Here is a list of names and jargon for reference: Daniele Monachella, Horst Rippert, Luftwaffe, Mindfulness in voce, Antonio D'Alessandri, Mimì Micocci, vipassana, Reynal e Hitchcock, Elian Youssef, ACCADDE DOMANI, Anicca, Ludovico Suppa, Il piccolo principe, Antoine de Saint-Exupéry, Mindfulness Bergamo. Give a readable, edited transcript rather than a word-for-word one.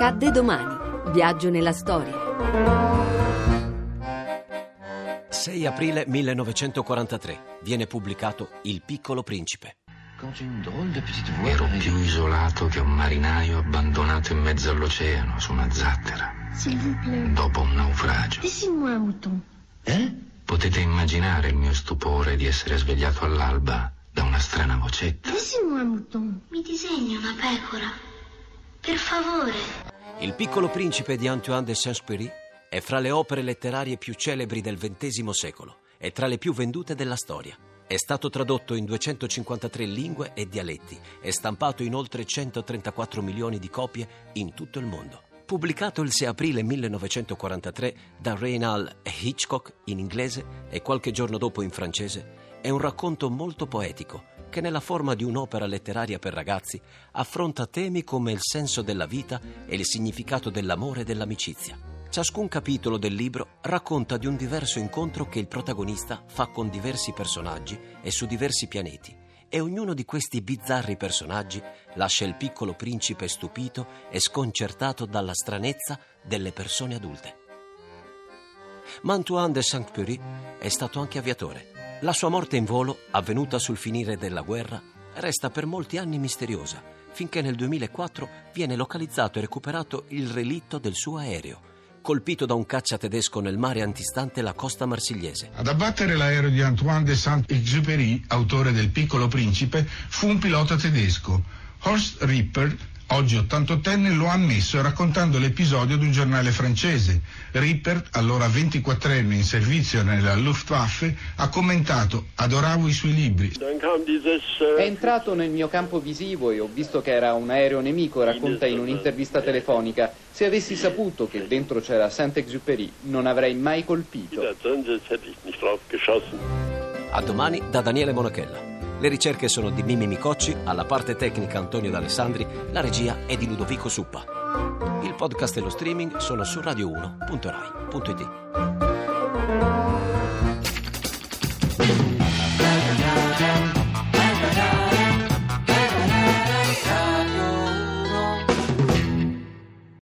Accadde domani. Viaggio nella storia. 6 aprile 1943. Viene pubblicato Il piccolo principe. Ero più isolato che un marinaio abbandonato in mezzo all'oceano su una zattera dopo un naufragio. Potete immaginare il mio stupore di essere svegliato all'alba da una strana vocetta. Mi disegni una pecora, per favore. Il piccolo principe di Antoine de Saint-Exupéry è fra le opere letterarie più celebri del XX secolo e tra le più vendute della storia. È stato tradotto in 253 lingue e dialetti e stampato in oltre 134 milioni di copie in tutto il mondo. Pubblicato il 6 aprile 1943 da Reynal e Hitchcock in inglese e qualche giorno dopo in francese, è un racconto molto poetico che nella forma di un'opera letteraria per ragazzi affronta temi come il senso della vita e il significato dell'amore e dell'amicizia. Ciascun capitolo del libro racconta di un diverso incontro che il protagonista fa con diversi personaggi e su diversi pianeti. E ognuno di questi bizzarri personaggi lascia il piccolo principe stupito e sconcertato dalla stranezza delle persone adulte. Ma Antoine de Saint-Exupéry è stato anche aviatore. La sua morte in volo, avvenuta sul finire della guerra, resta per molti anni misteriosa, finché nel 2004 viene localizzato e recuperato il relitto del suo aereo, colpito da un caccia tedesco nel mare antistante la costa marsigliese. Ad abbattere l'aereo di Antoine de Saint-Exupéry, autore del Piccolo Principe, fu un pilota tedesco. Horst Rippert, oggi 88enne, lo ha ammesso raccontando l'episodio ad un giornale francese. Rippert, allora 24enne in servizio nella Luftwaffe, ha commentato: "Adoravo i suoi libri. È entrato nel mio campo visivo e ho visto che era un aereo nemico", racconta in un'intervista telefonica. "Se avessi saputo che dentro c'era Saint-Exupéry, non avrei mai colpito". A domani da Daniele Monachella. Le ricerche sono di Mimì Micocci, alla parte tecnica Antonio D'Alessandri, la regia è di Ludovico Suppa. Il podcast e lo streaming sono su radio1.rai.it.